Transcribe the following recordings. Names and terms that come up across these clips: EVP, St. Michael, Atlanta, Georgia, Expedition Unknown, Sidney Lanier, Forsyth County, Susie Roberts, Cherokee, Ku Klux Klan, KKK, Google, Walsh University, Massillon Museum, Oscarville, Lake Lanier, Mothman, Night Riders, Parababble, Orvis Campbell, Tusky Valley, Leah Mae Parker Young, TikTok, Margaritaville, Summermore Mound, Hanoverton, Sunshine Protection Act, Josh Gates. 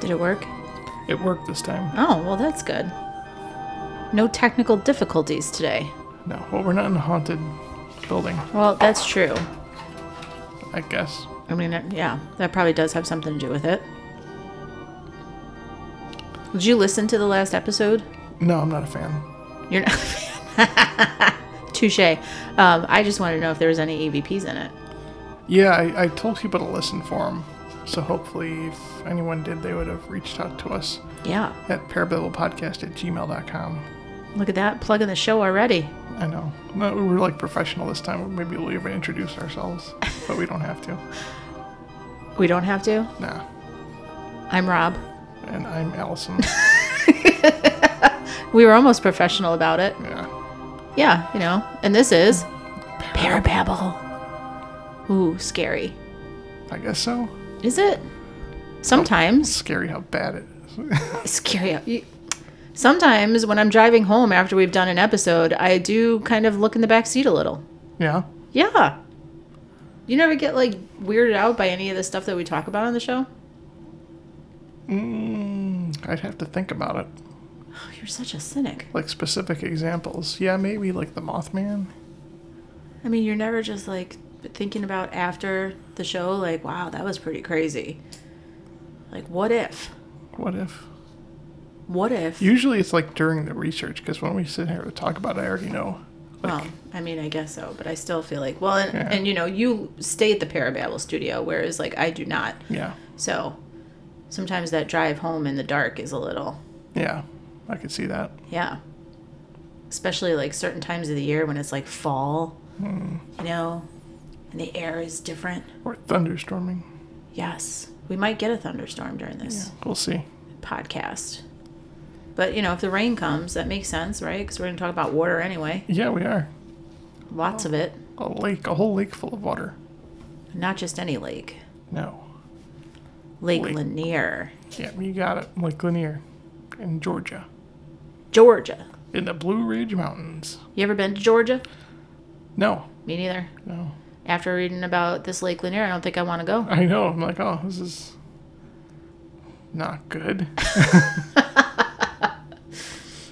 Did it work? It worked this time. Oh, well, that's good. No technical difficulties today. No. Well, we're not in a haunted building. Well, that's true. I guess. I mean, yeah, that probably does have something to do with it. Did you listen to the last episode? No, I'm not a fan. You're not a fan? Touche. I just wanted to know if there was any EVPs in it. Yeah, I told people to listen for them. So hopefully if anyone did, they would have reached out to us. Yeah. At ParababblePodcast@gmail.com. Look at that. Plugging the show already. I know. No, we were like professional this time. Maybe we'll even introduce ourselves. But we don't have to. We don't have to? Nah. I'm Rob. And I'm Allison. We were almost professional about it. Yeah. Yeah, you know. And this is... Parababble. Ooh, scary. I guess so. Is it? Sometimes. Oh, scary how bad it is. Scary how... Sometimes when I'm driving home after we've done an episode, I do kind of look in the back seat a little. Yeah? Yeah. You never get, like, weirded out by any of the stuff that we talk about on the show? I'd have to think about it. Oh, you're such a cynic. Like, specific examples. Yeah, maybe, like, the Mothman. I mean, you're never just, like, thinking about after the show, like, wow, that was pretty crazy. Like, what if? What if? What if? Usually it's, like, during the research, because when we sit here to talk about it, I already know. Like, well, I mean, I guess so, but I still feel like, well, and, yeah. And you know, you stay at the Parababble studio, whereas, like, I do not. Yeah. So... sometimes that drive home in the dark is a little... yeah, I could see that. Yeah. Especially, like, certain times of the year when it's, like, fall, you know, and the air is different. Or thunderstorming. Yes. We might get a thunderstorm during this. Yeah, we'll see. Podcast. But, you know, if the rain comes, that makes sense, right? Because we're going to talk about water anyway. Yeah, we are. Lots of it. A lake. A whole lake full of water. Not just any lake. No. Lake Lanier. Yeah, you got it. Lake Lanier in Georgia. Georgia. In the Blue Ridge Mountains. You ever been to Georgia? No. Me neither. No. After reading about this Lake Lanier, I don't think I want to go. I know. I'm like, oh, this is not good.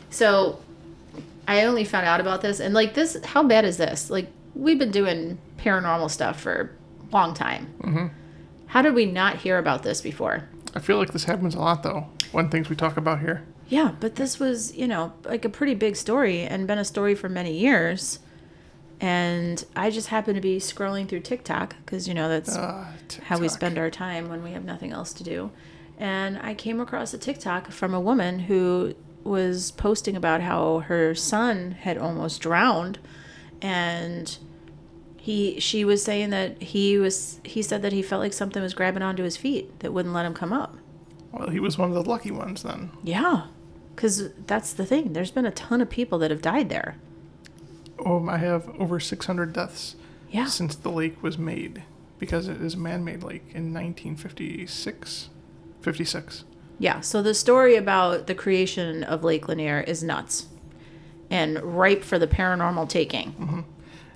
So I only found out about this. And, like, this, how bad is this? Like, we've been doing paranormal stuff for a long time. Mm-hmm. How did we not hear about this before? I feel like this happens a lot, though, when things we talk about here. Yeah, but this was, you know, like a pretty big story and been a story for many years. And I just happened to be scrolling through TikTok because, you know, that's how we spend our time when we have nothing else to do. And I came across a TikTok from a woman who was posting about how her son had almost drowned and... She was saying that he said that he felt like something was grabbing onto his feet that wouldn't let him come up. Well, he was one of the lucky ones then. Yeah, because that's the thing. There's been a ton of people that have died there. I have over 600 deaths since the lake was made, because it is a man-made lake in 1956. 56. Yeah, so the story about the creation of Lake Lanier is nuts and ripe for the paranormal taking. Mm-hmm.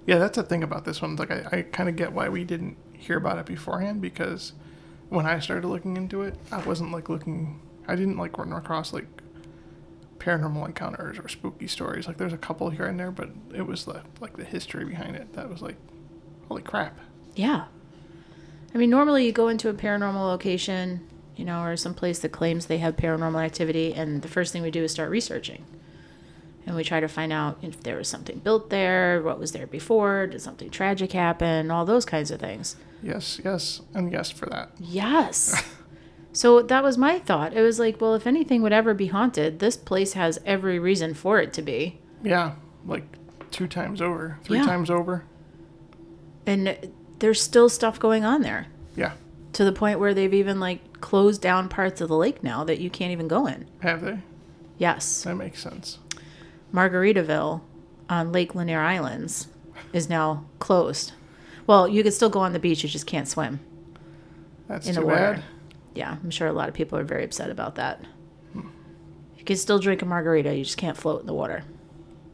Yeah, that's the thing about this one. Like, I kind of get why we didn't hear about it beforehand, because when I started looking into it, I wasn't, like, looking... I didn't, like, run across, like, paranormal encounters or spooky stories. Like, there's a couple here and there, but it was, like, the history behind it that was, like, holy crap. Yeah. I mean, normally you go into a paranormal location, you know, or some place that claims they have paranormal activity, and the first thing we do is start researching. And we try to find out if there was something built there, what was there before, did something tragic happen, all those kinds of things. Yes, yes, and yes for that. Yes. So that was my thought. It was like, well, if anything would ever be haunted, this place has every reason for it to be. Yeah, like 2 times over, 3 times over. And there's still stuff going on there. Yeah. To the point where they've even, like, closed down parts of the lake now that you can't even go in. Have they? Yes. That makes sense. Margaritaville on Lake Lanier Islands is now closed. Well, you can still go on the beach, you just can't swim. That's too bad. Yeah, I'm sure a lot of people are very upset about that. You can still drink a margarita, you just can't float in the water.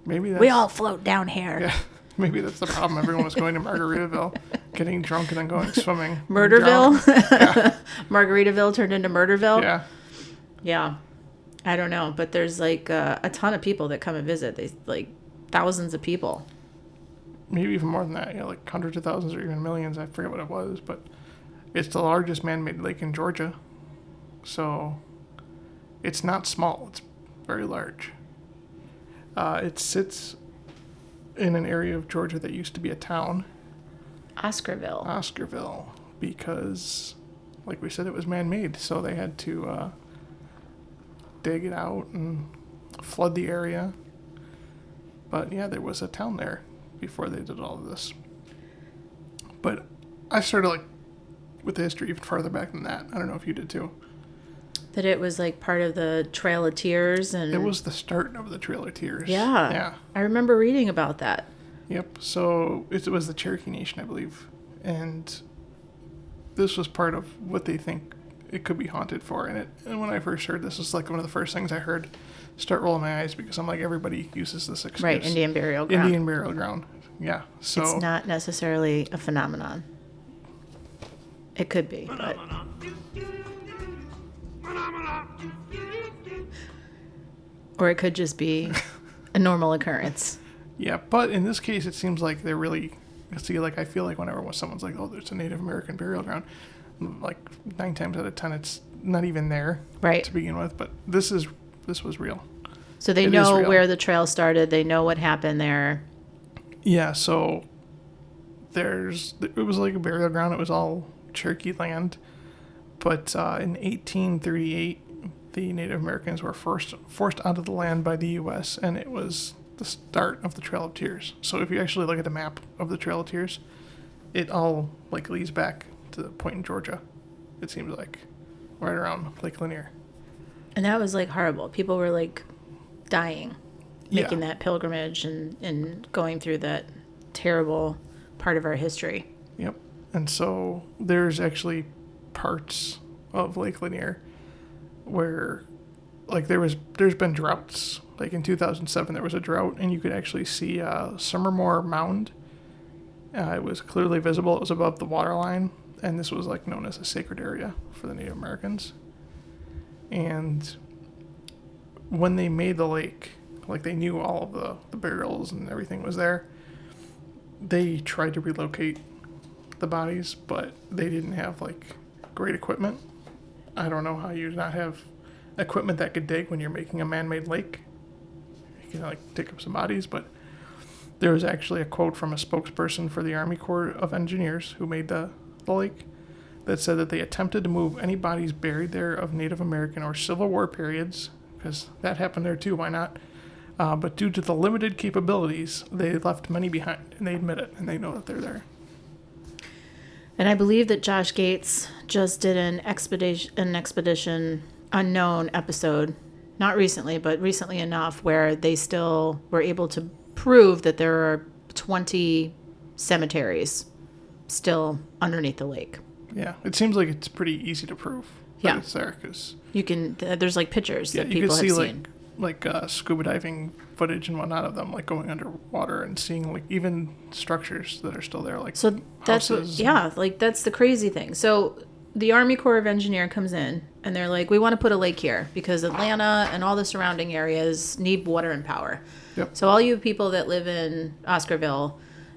Maybe that's... we all float down here. Yeah, maybe that's the problem. Everyone was going to Margaritaville, getting drunk, and then going swimming. Murderville? Yeah. Margaritaville turned into Murderville? Yeah. Yeah. I don't know. But there's like a ton of people that come and visit. They like thousands of people. Maybe even more than that. Yeah, like hundreds of thousands or even millions. I forget what it was, but it's the largest man-made lake in Georgia. So it's not small. It's very large. It sits in an area of Georgia that used to be a town. Oscarville. Because, like we said, it was man-made. So they had to dig it out and flood the area. But, yeah, there was a town there before they did all of this. But I started, like, with the history even farther back than that. I don't know if you did, too. That it was, like, part of the Trail of Tears and... It was the start of the Trail of Tears. Yeah. Yeah. I remember reading about that. Yep. So it was the Cherokee Nation, I believe. And this was part of what they think it could be haunted for. And when I first heard this, it was, like, one of the first things I heard start rolling my eyes because I'm like, everybody uses this excuse. Right, Indian burial ground. Indian burial ground. Yeah. So it's not necessarily a phenomenon. It could be, but... Or it could just be a normal occurrence. Yeah, but in this case, it seems like they're really... See, like, I feel like whenever someone's like, oh, there's a Native American burial ground, like, 9 times out of 10, it's not even there to begin with. But this was real. So they know where the trail started. They know what happened there. Yeah, so it was like a burial ground. It was all Cherokee land. But in 1838... the Native Americans were forced onto the land by the U.S., and it was the start of the Trail of Tears. So if you actually look at the map of the Trail of Tears, it all, like, leads back to the point in Georgia, it seems like, right around Lake Lanier. And that was, like, horrible. People were, like, dying, making that pilgrimage and going through that terrible part of our history. Yep. And so there's actually parts of Lake Lanier where, like, there's been droughts. Like, in 2007, there was a drought, and you could actually see Summermore Mound. It was clearly visible. It was above the water line, and this was, like, known as a sacred area for the Native Americans. And when they made the lake, like, they knew all of the burials and everything was there. They tried to relocate the bodies, but they didn't have, like, great equipment. I don't know how you not have equipment that could dig when you're making a man-made lake. You can, like, dig up some bodies, but there was actually a quote from a spokesperson for the Army Corps of Engineers who made the lake that said that they attempted to move any bodies buried there of Native American or Civil War periods, because that happened there too, why not? But due to the limited capabilities, they left many behind, and they admit it, and they know that they're there. And I believe that Josh Gates just did an Expedition Unknown episode, not recently, but recently enough, where they still were able to prove that there are 20 cemeteries still underneath the lake. Yeah, it seems like it's pretty easy to prove. Yeah, it's there because you can. There's like pictures that people have seen. Yeah, you can see like scuba diving footage and whatnot of them, like, going underwater and seeing, like, even structures that are still there, like, so that's houses. Yeah, like, that's the crazy thing. So the Army Corps of Engineers comes in, and they're like, we want to put a lake here because Atlanta and all the surrounding areas need water and power. Yep. So all you people that live in Oscarville,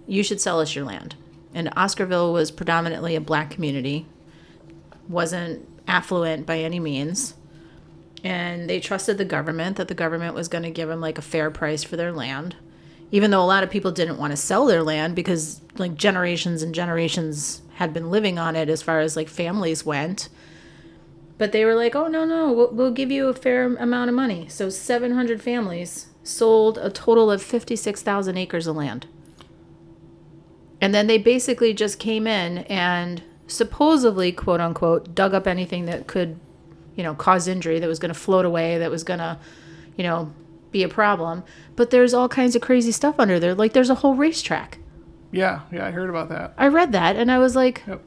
you should sell us your land. And Oscarville was predominantly a black community, wasn't affluent by any means. And they trusted the government, that the government was going to give them, like, a fair price for their land, even though a lot of people didn't want to sell their land because, like, generations and generations had been living on it as far as, like, families went. But they were like, oh, no, we'll give you a fair amount of money. So 700 families sold a total of 56,000 acres of land. And then they basically just came in and supposedly, quote unquote, dug up anything that could, you know, cause injury, that was going to float away, that was going to, you know, be a problem. But there's all kinds of crazy stuff under there. Like, there's a whole racetrack. Yeah, I heard about that. I read that, and I was like, yep.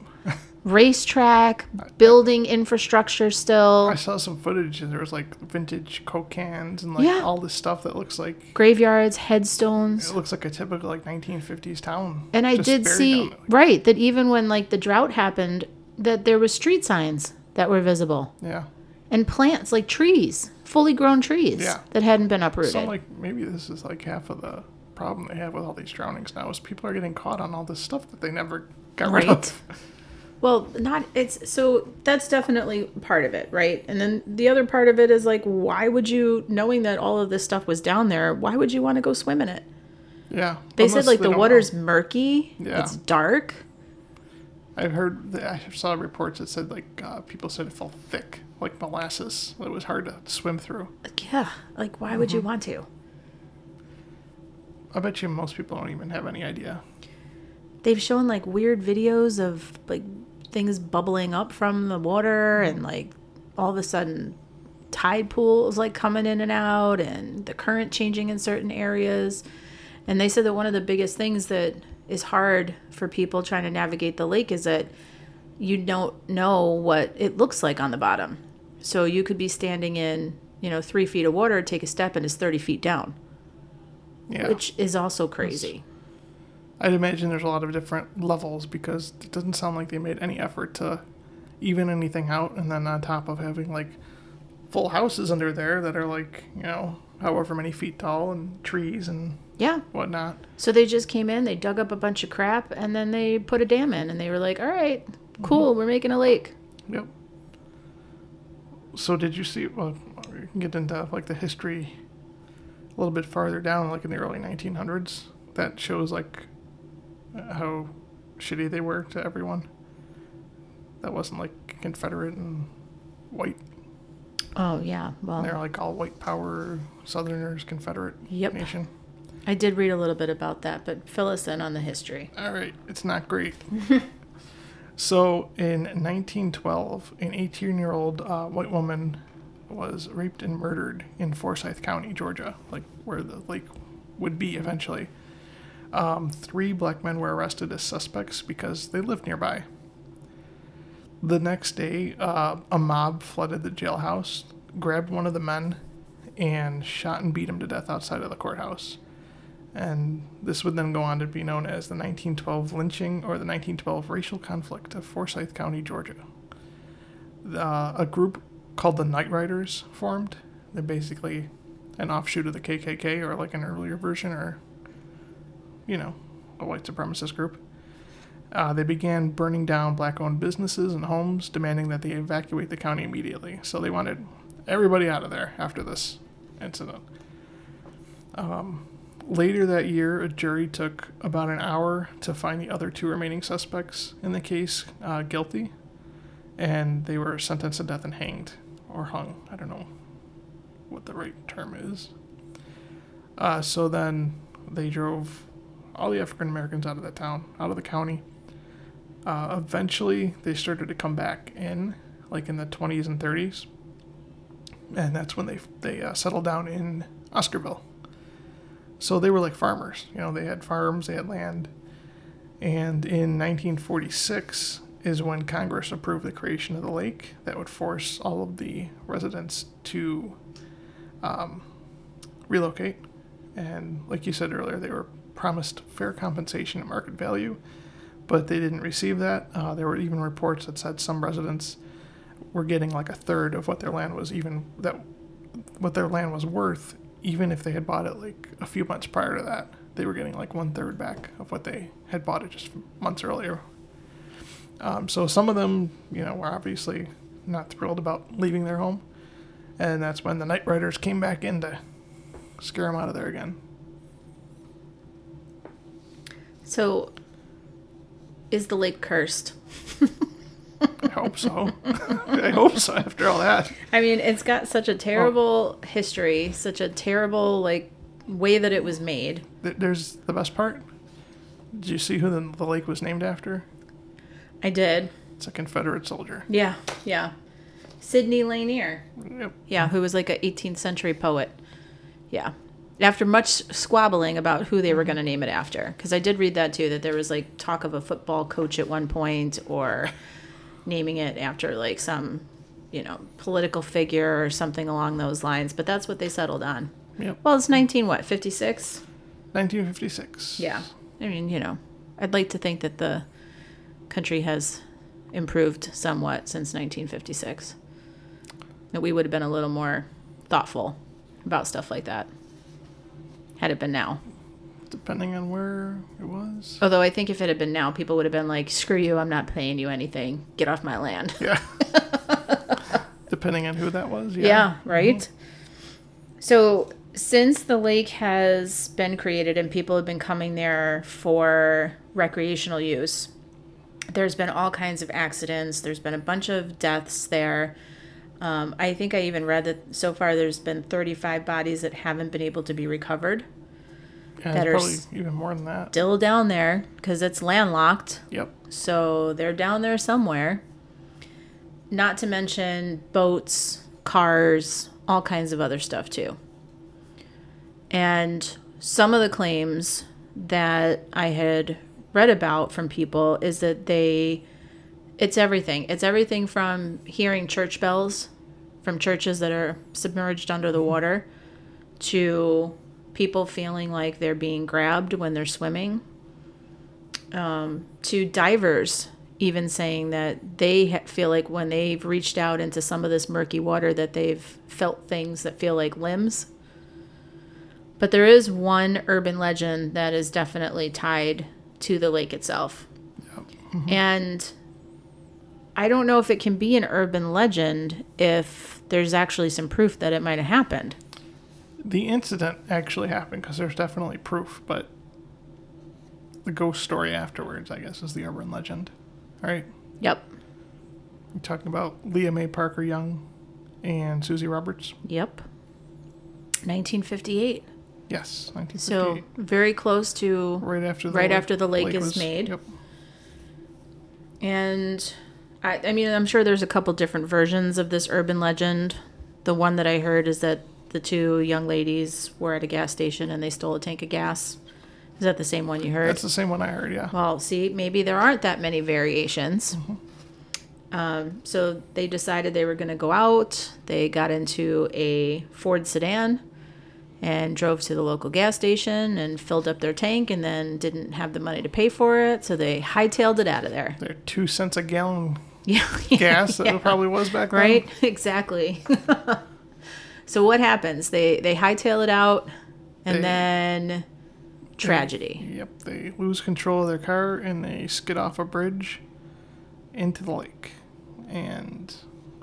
Racetrack, building infrastructure still. I saw some footage, and there was, like, vintage Coke cans and, like, all this stuff that looks like... Graveyards, headstones. It looks like a typical, like, 1950s town. And I did see, right, that even when, like, the drought happened, that there was street signs that were visible. Yeah. and plants, like trees, fully grown trees that hadn't been uprooted. So, like, maybe this is like half of the problem they have with all these drownings now is people are getting caught on all this stuff that they never got rid of. Well, that's definitely part of it, right? And then the other part of it is, like, why would you, knowing that all of this stuff was down there, why would you want to go swim in it? Yeah. They said, like, the water's murky. Yeah. It's dark. I saw reports that said, like, people said it felt thick, like molasses. It was hard to swim through. Yeah. Like, why would you want to? I bet you most people don't even have any idea. They've shown, like, weird videos of, like, things bubbling up from the water and, like, all of a sudden tide pools, like, coming in and out and the current changing in certain areas. And they said that one of the biggest things that is hard for people trying to navigate the lake is that you don't know what it looks like on the bottom. So you could be standing in, 3 feet of water, take a step, and it's 30 feet down. Yeah. Which is also crazy. I'd imagine there's a lot of different levels because it doesn't sound like they made any effort to even anything out. And then on top of having, like, full houses under there that are, like, however many feet tall and trees and whatnot. So they just came in, they dug up a bunch of crap, and then they put a dam in. And they were like, all right, cool, we're making a lake. Yep. So did you see, well, we can get into, like, the history a little bit farther down, like in the early 1900s. That shows, like, how shitty they were to everyone. That wasn't, like, Confederate and white. Oh, yeah. Well, they're, like, all white power, Southerners, Confederate nation. I did read a little bit about that, but fill us in on the history. All right. It's not great. So, in 1912, an 18-year-old white woman was raped and murdered in Forsyth County, Georgia, like, where the lake would be eventually. 3 black men were arrested as suspects because they lived nearby. The next day, a mob flooded the jailhouse, grabbed one of the men, and shot and beat him to death outside of the courthouse. And this would then go on to be known as the 1912 lynching or the 1912 racial conflict of Forsyth County, Georgia. A group called the Night Riders formed. They're basically an offshoot of the KKK, or like an earlier version, or... a white supremacist group. They began burning down black-owned businesses and homes, demanding that they evacuate the county immediately. So they wanted everybody out of there after this incident. Later that year, a jury took about an hour to find the other 2 remaining suspects in the case guilty, and they were sentenced to death and hanged, or hung. I don't know what the right term is. So then they drove all the African Americans out of that town, out of the county. Eventually, they started to come back in, like in the 20s and 30s. And that's when they settled down in Oscarville. So they were like farmers. They had farms, they had land. And in 1946 is when Congress approved the creation of the lake that would force all of the residents to relocate. And like you said earlier, they were promised fair compensation at market value, but they didn't receive that. There were even reports that said some residents were getting like a third of what their land was worth, even if they had bought it like a few months prior to that. They were getting like 1/3 back of what they had bought it just months earlier. So some of them, were obviously not thrilled about leaving their home, and that's when the Night Riders came back in to scare them out of there again. So, is the lake cursed? I hope so. I hope so after all that. I mean, it's got such a terrible history, such a terrible, like, way that it was made. There's the best part. Did you see who the lake was named after? I did. It's a Confederate soldier. Yeah. Sidney Lanier. Yep. Yeah, who was like an 18th century poet. Yeah. After much squabbling about who they were going to name it after. Because I did read that, too, that there was, like, talk of a football coach at one point, or naming it after, like, some, political figure or something along those lines. But that's what they settled on. Yep. Well, it's 1956? 1956. Yeah. I mean, I'd like to think that the country has improved somewhat since 1956. that we would have been a little more thoughtful about stuff like that had it been now. Depending on where it was. Although I think if it had been now, people would have been like, screw you, I'm not paying you anything. Get off my land. Yeah. Depending on who that was. Yeah, yeah, right? Mm-hmm. So since the lake has been created and people have been coming there for recreational use, there's been all kinds of accidents. There's been a bunch of deaths there. I think I even read that so far there's been 35 bodies that haven't been able to be recovered. Yeah, that are probably even more than that. Still down there because it's landlocked. Yep. So they're down there somewhere. Not to mention boats, cars, all kinds of other stuff too. And some of the claims that I had read about from people is that it's everything. It's everything from hearing church bells from churches that are submerged under the water to people feeling like they're being grabbed when they're swimming, to divers even saying that they feel like when they've reached out into some of this murky water that they've felt things that feel like limbs. But there is one urban legend that is definitely tied to the lake itself. Yep. Mm-hmm. And I don't know if it can be an urban legend if there's actually some proof that it might have happened. The incident actually happened because there's definitely proof, but the ghost story afterwards, I guess, is the urban legend. All right. Yep. You're talking about Leah Mae Parker Young and Susie Roberts. Yep. 1958. Yes, 1958. So very close to right after the lake was made. Yep. And I mean, I'm sure there's a couple different versions of this urban legend. The one that I heard is that the two young ladies were at a gas station and they stole a tank of gas. Is that the same one you heard? That's the same one I heard, yeah. Well, see, maybe there aren't that many variations. Mm-hmm. So they decided they were going to go out. They got into a Ford sedan and drove to the local gas station and filled up their tank and then didn't have the money to pay for it. So they hightailed it out of there. Their 2 cents a gallon gas that it probably was back then. Right? Exactly. So what happens? They hightail it out, and then tragedy. Yep, they lose control of their car, and they skid off a bridge into the lake. And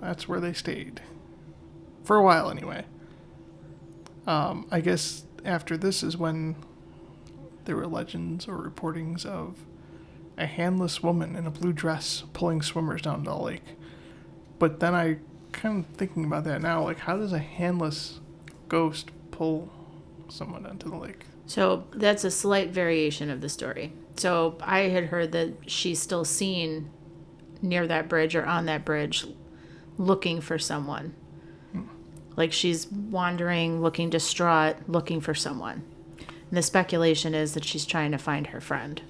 that's where they stayed. For a while, anyway. I guess after this is when there were legends or reportings of a handless woman in a blue dress pulling swimmers down to the lake. But then I kind of thinking about that now, like, how does a handless ghost pull someone onto the lake? So that's a slight variation of the story. So I had heard that she's still seen near that bridge or on that bridge looking for someone. Hmm. Like, she's wandering, looking distraught, looking for someone. And the speculation is that she's trying to find her friend.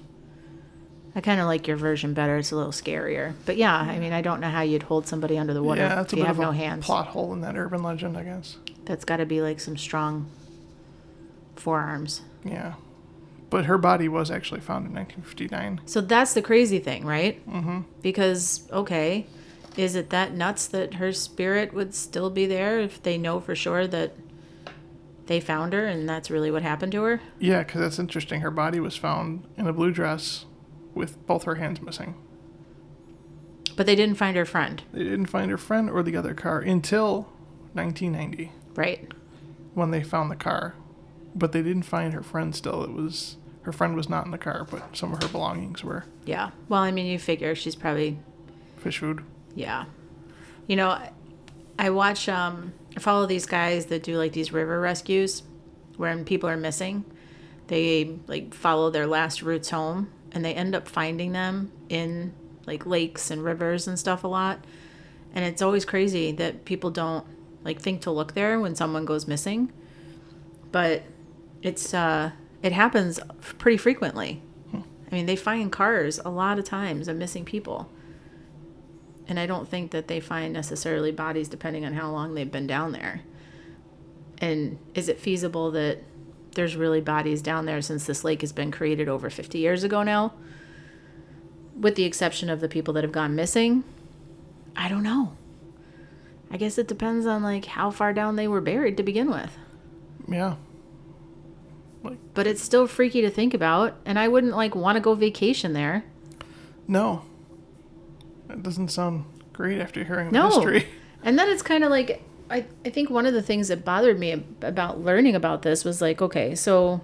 I kind of like your version better. It's a little scarier. But yeah, I mean, I don't know how you'd hold somebody under the water if you have no hands. Plot hole in that urban legend, I guess. That's got to be like some strong forearms. Yeah. But her body was actually found in 1959. So that's the crazy thing, right? Mm-hmm. Because, okay, is it that nuts that her spirit would still be there if they know for sure that they found her and that's really what happened to her? Yeah, because that's interesting. Her body was found in a blue dress with both her hands missing. But they didn't find her friend. They didn't find her friend or the other car until 1990. Right. When they found the car. But they didn't find her friend still. Her friend was not in the car, but some of her belongings were. Yeah. Well, I mean, you figure she's probably... fish food. Yeah. You know, I follow these guys that do, like, these river rescues where people are missing. They, like, follow their last routes home. And they end up finding them in, like, lakes and rivers and stuff a lot. And it's always crazy that people don't, like, think to look there when someone goes missing. But it happens pretty frequently. I mean, they find cars a lot of times of missing people. And I don't think that they find necessarily bodies depending on how long they've been down there. And is it feasible that there's really bodies down there since this lake has been created over 50 years ago now, with the exception of the people that have gone missing? I don't know. I guess it depends on, like, how far down they were buried to begin with. Yeah. Like, but it's still freaky to think about, and I wouldn't, like, want to go vacation there. No. That doesn't sound great after hearing the history. And then it's kind of like, I think one of the things that bothered me about learning about this was like, okay, so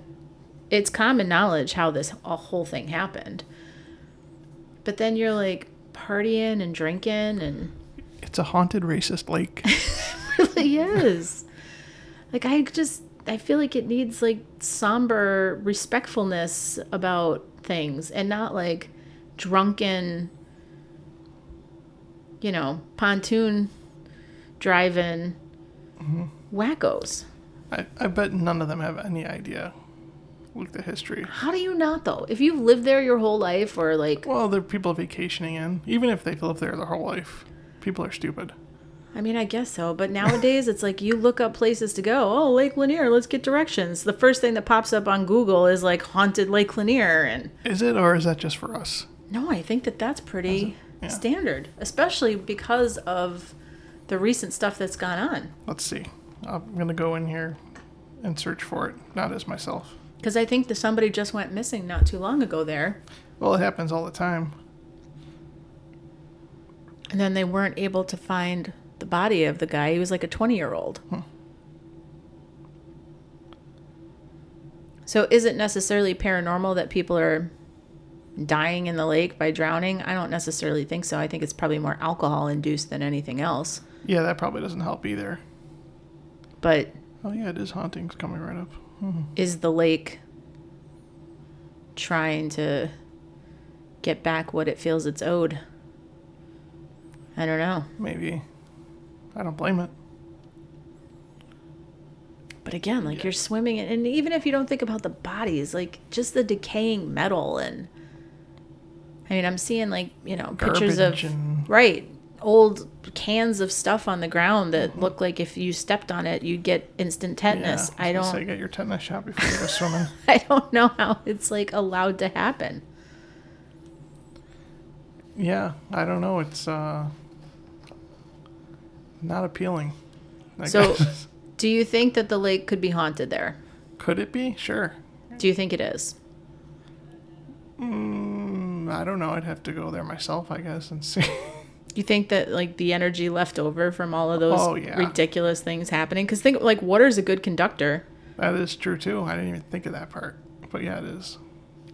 it's common knowledge how this whole thing happened. But then you're like partying and drinking and... It's a haunted racist lake. It really is. Like, I feel like it needs, like, somber respectfulness about things and not, like, drunken, you know, pontoon driving wackos. I bet none of them have any idea. Look at the history. How do you not, though? If you've lived there your whole life or, like... Well, there are people vacationing in. Even if they've lived there their whole life, people are stupid. I mean, I guess so. But nowadays, it's like you look up places to go. Oh, Lake Lanier, let's get directions. The first thing that pops up on Google is, like, haunted Lake Lanier. And is it, or is that just for us? No, I think that that's pretty standard, especially because of the recent stuff that's gone on. Let's see. I'm going to go in here and search for it, not as myself. Because I think that somebody just went missing not too long ago there. Well, it happens all the time. And then they weren't able to find the body of the guy. He was like a 20-year-old. Hmm. So is it necessarily paranormal that people are dying in the lake by drowning? I don't necessarily think so. I think it's probably more alcohol-induced than anything else. Yeah, that probably doesn't help either. But... Oh, yeah, it is. Hauntings coming right up. Is the lake trying to get back what it feels it's owed? I don't know. Maybe. I don't blame it. But again, like, you're swimming in, and even if you don't think about the bodies, like, just the decaying metal, and I mean, I'm seeing, like, you know, pictures of old cans of stuff on the ground that look like if you stepped on it, you'd get instant tetanus. Yeah, I don't say get your tetanus shot before you go swimming. I don't know how it's, like, allowed to happen. Yeah, I don't know. It's not appealing. I guess. Do you think that the lake could be haunted there? Could it be? Sure. Do you think it is? I don't know. I'd have to go there myself, I guess, and see. You think that, like, the energy left over from all of those ridiculous things happening? Because think, like, water's a good conductor. That is true, too. I didn't even think of that part. But, yeah, it is.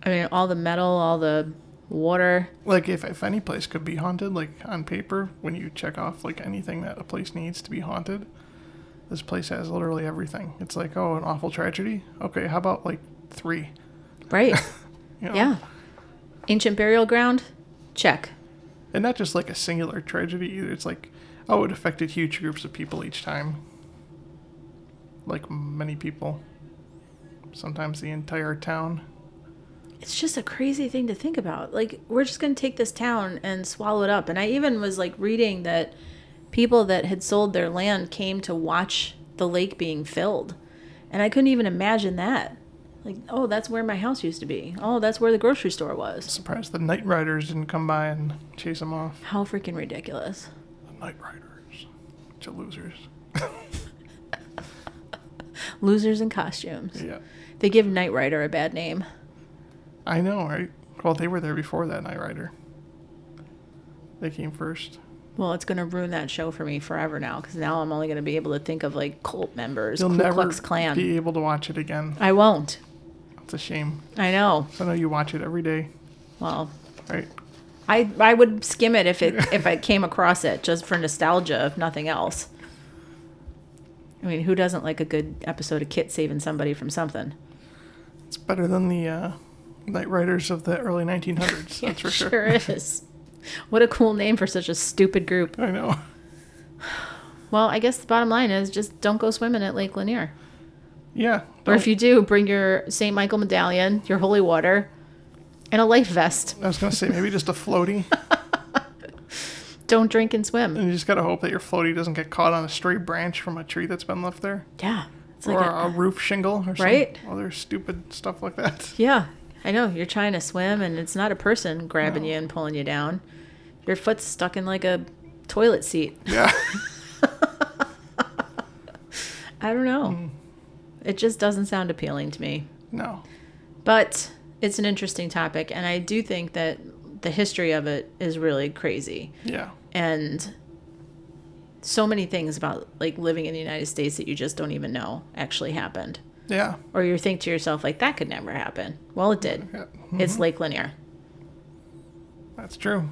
I mean, all the metal, all the water. Like, if any place could be haunted, like, on paper, when you check off, like, anything that a place needs to be haunted, this place has literally everything. It's like, oh, an awful tragedy? Okay, how about, like, 3? Right. You know? Yeah. Ancient burial ground? Check. And not just, like, a singular tragedy either. It's like, oh, it affected huge groups of people each time. Like, many people. Sometimes the entire town. It's just a crazy thing to think about. Like, we're just going to take this town and swallow it up. And I even was, like, reading that people that had sold their land came to watch the lake being filled. And I couldn't even imagine that. Like, oh, that's where my house used to be. Oh, that's where the grocery store was. Surprised the Night Riders didn't come by and chase them off. How freaking ridiculous. The Night Riders. Bunch of losers. Losers in costumes. Yeah. They give Night Rider a bad name. I know, right? Well, they were there before that Night Rider. They came first. Well, it's going to ruin that show for me forever now, because now I'm only going to be able to think of, like, cult members, Ku Klux Klan. You'll never be able to watch it again. I won't. It's a shame. I know. So I know you watch it every day. Well, right. I would skim it if I came across it just for nostalgia, if nothing else. I mean, who doesn't like a good episode of Kit saving somebody from something? It's better than the Night Riders of the early 1900s. That's for sure. Sure is. What a cool name for such a stupid group. I know. Well, I guess the bottom line is just don't go swimming at Lake Lanier. Yeah. Or if you do, bring your St. Michael medallion, your holy water, and a life vest. I was going to say, maybe just a floaty. Don't drink and swim. And you just got to hope that your floaty doesn't get caught on a stray branch from a tree that's been left there. Yeah. It's or like a roof shingle or some other stupid stuff like that. Yeah. I know. You're trying to swim, and it's not a person grabbing you and pulling you down. Your foot's stuck in, like, a toilet seat. Yeah. I don't know. It just doesn't sound appealing to me. No. But it's an interesting topic, and I do think that the history of it is really crazy. Yeah. And so many things about, like, living in the United States that you just don't even know actually happened. Yeah. Or you think to yourself, like, that could never happen. Well, it did. Yeah. Mm-hmm. It's Lake Lanier. That's true.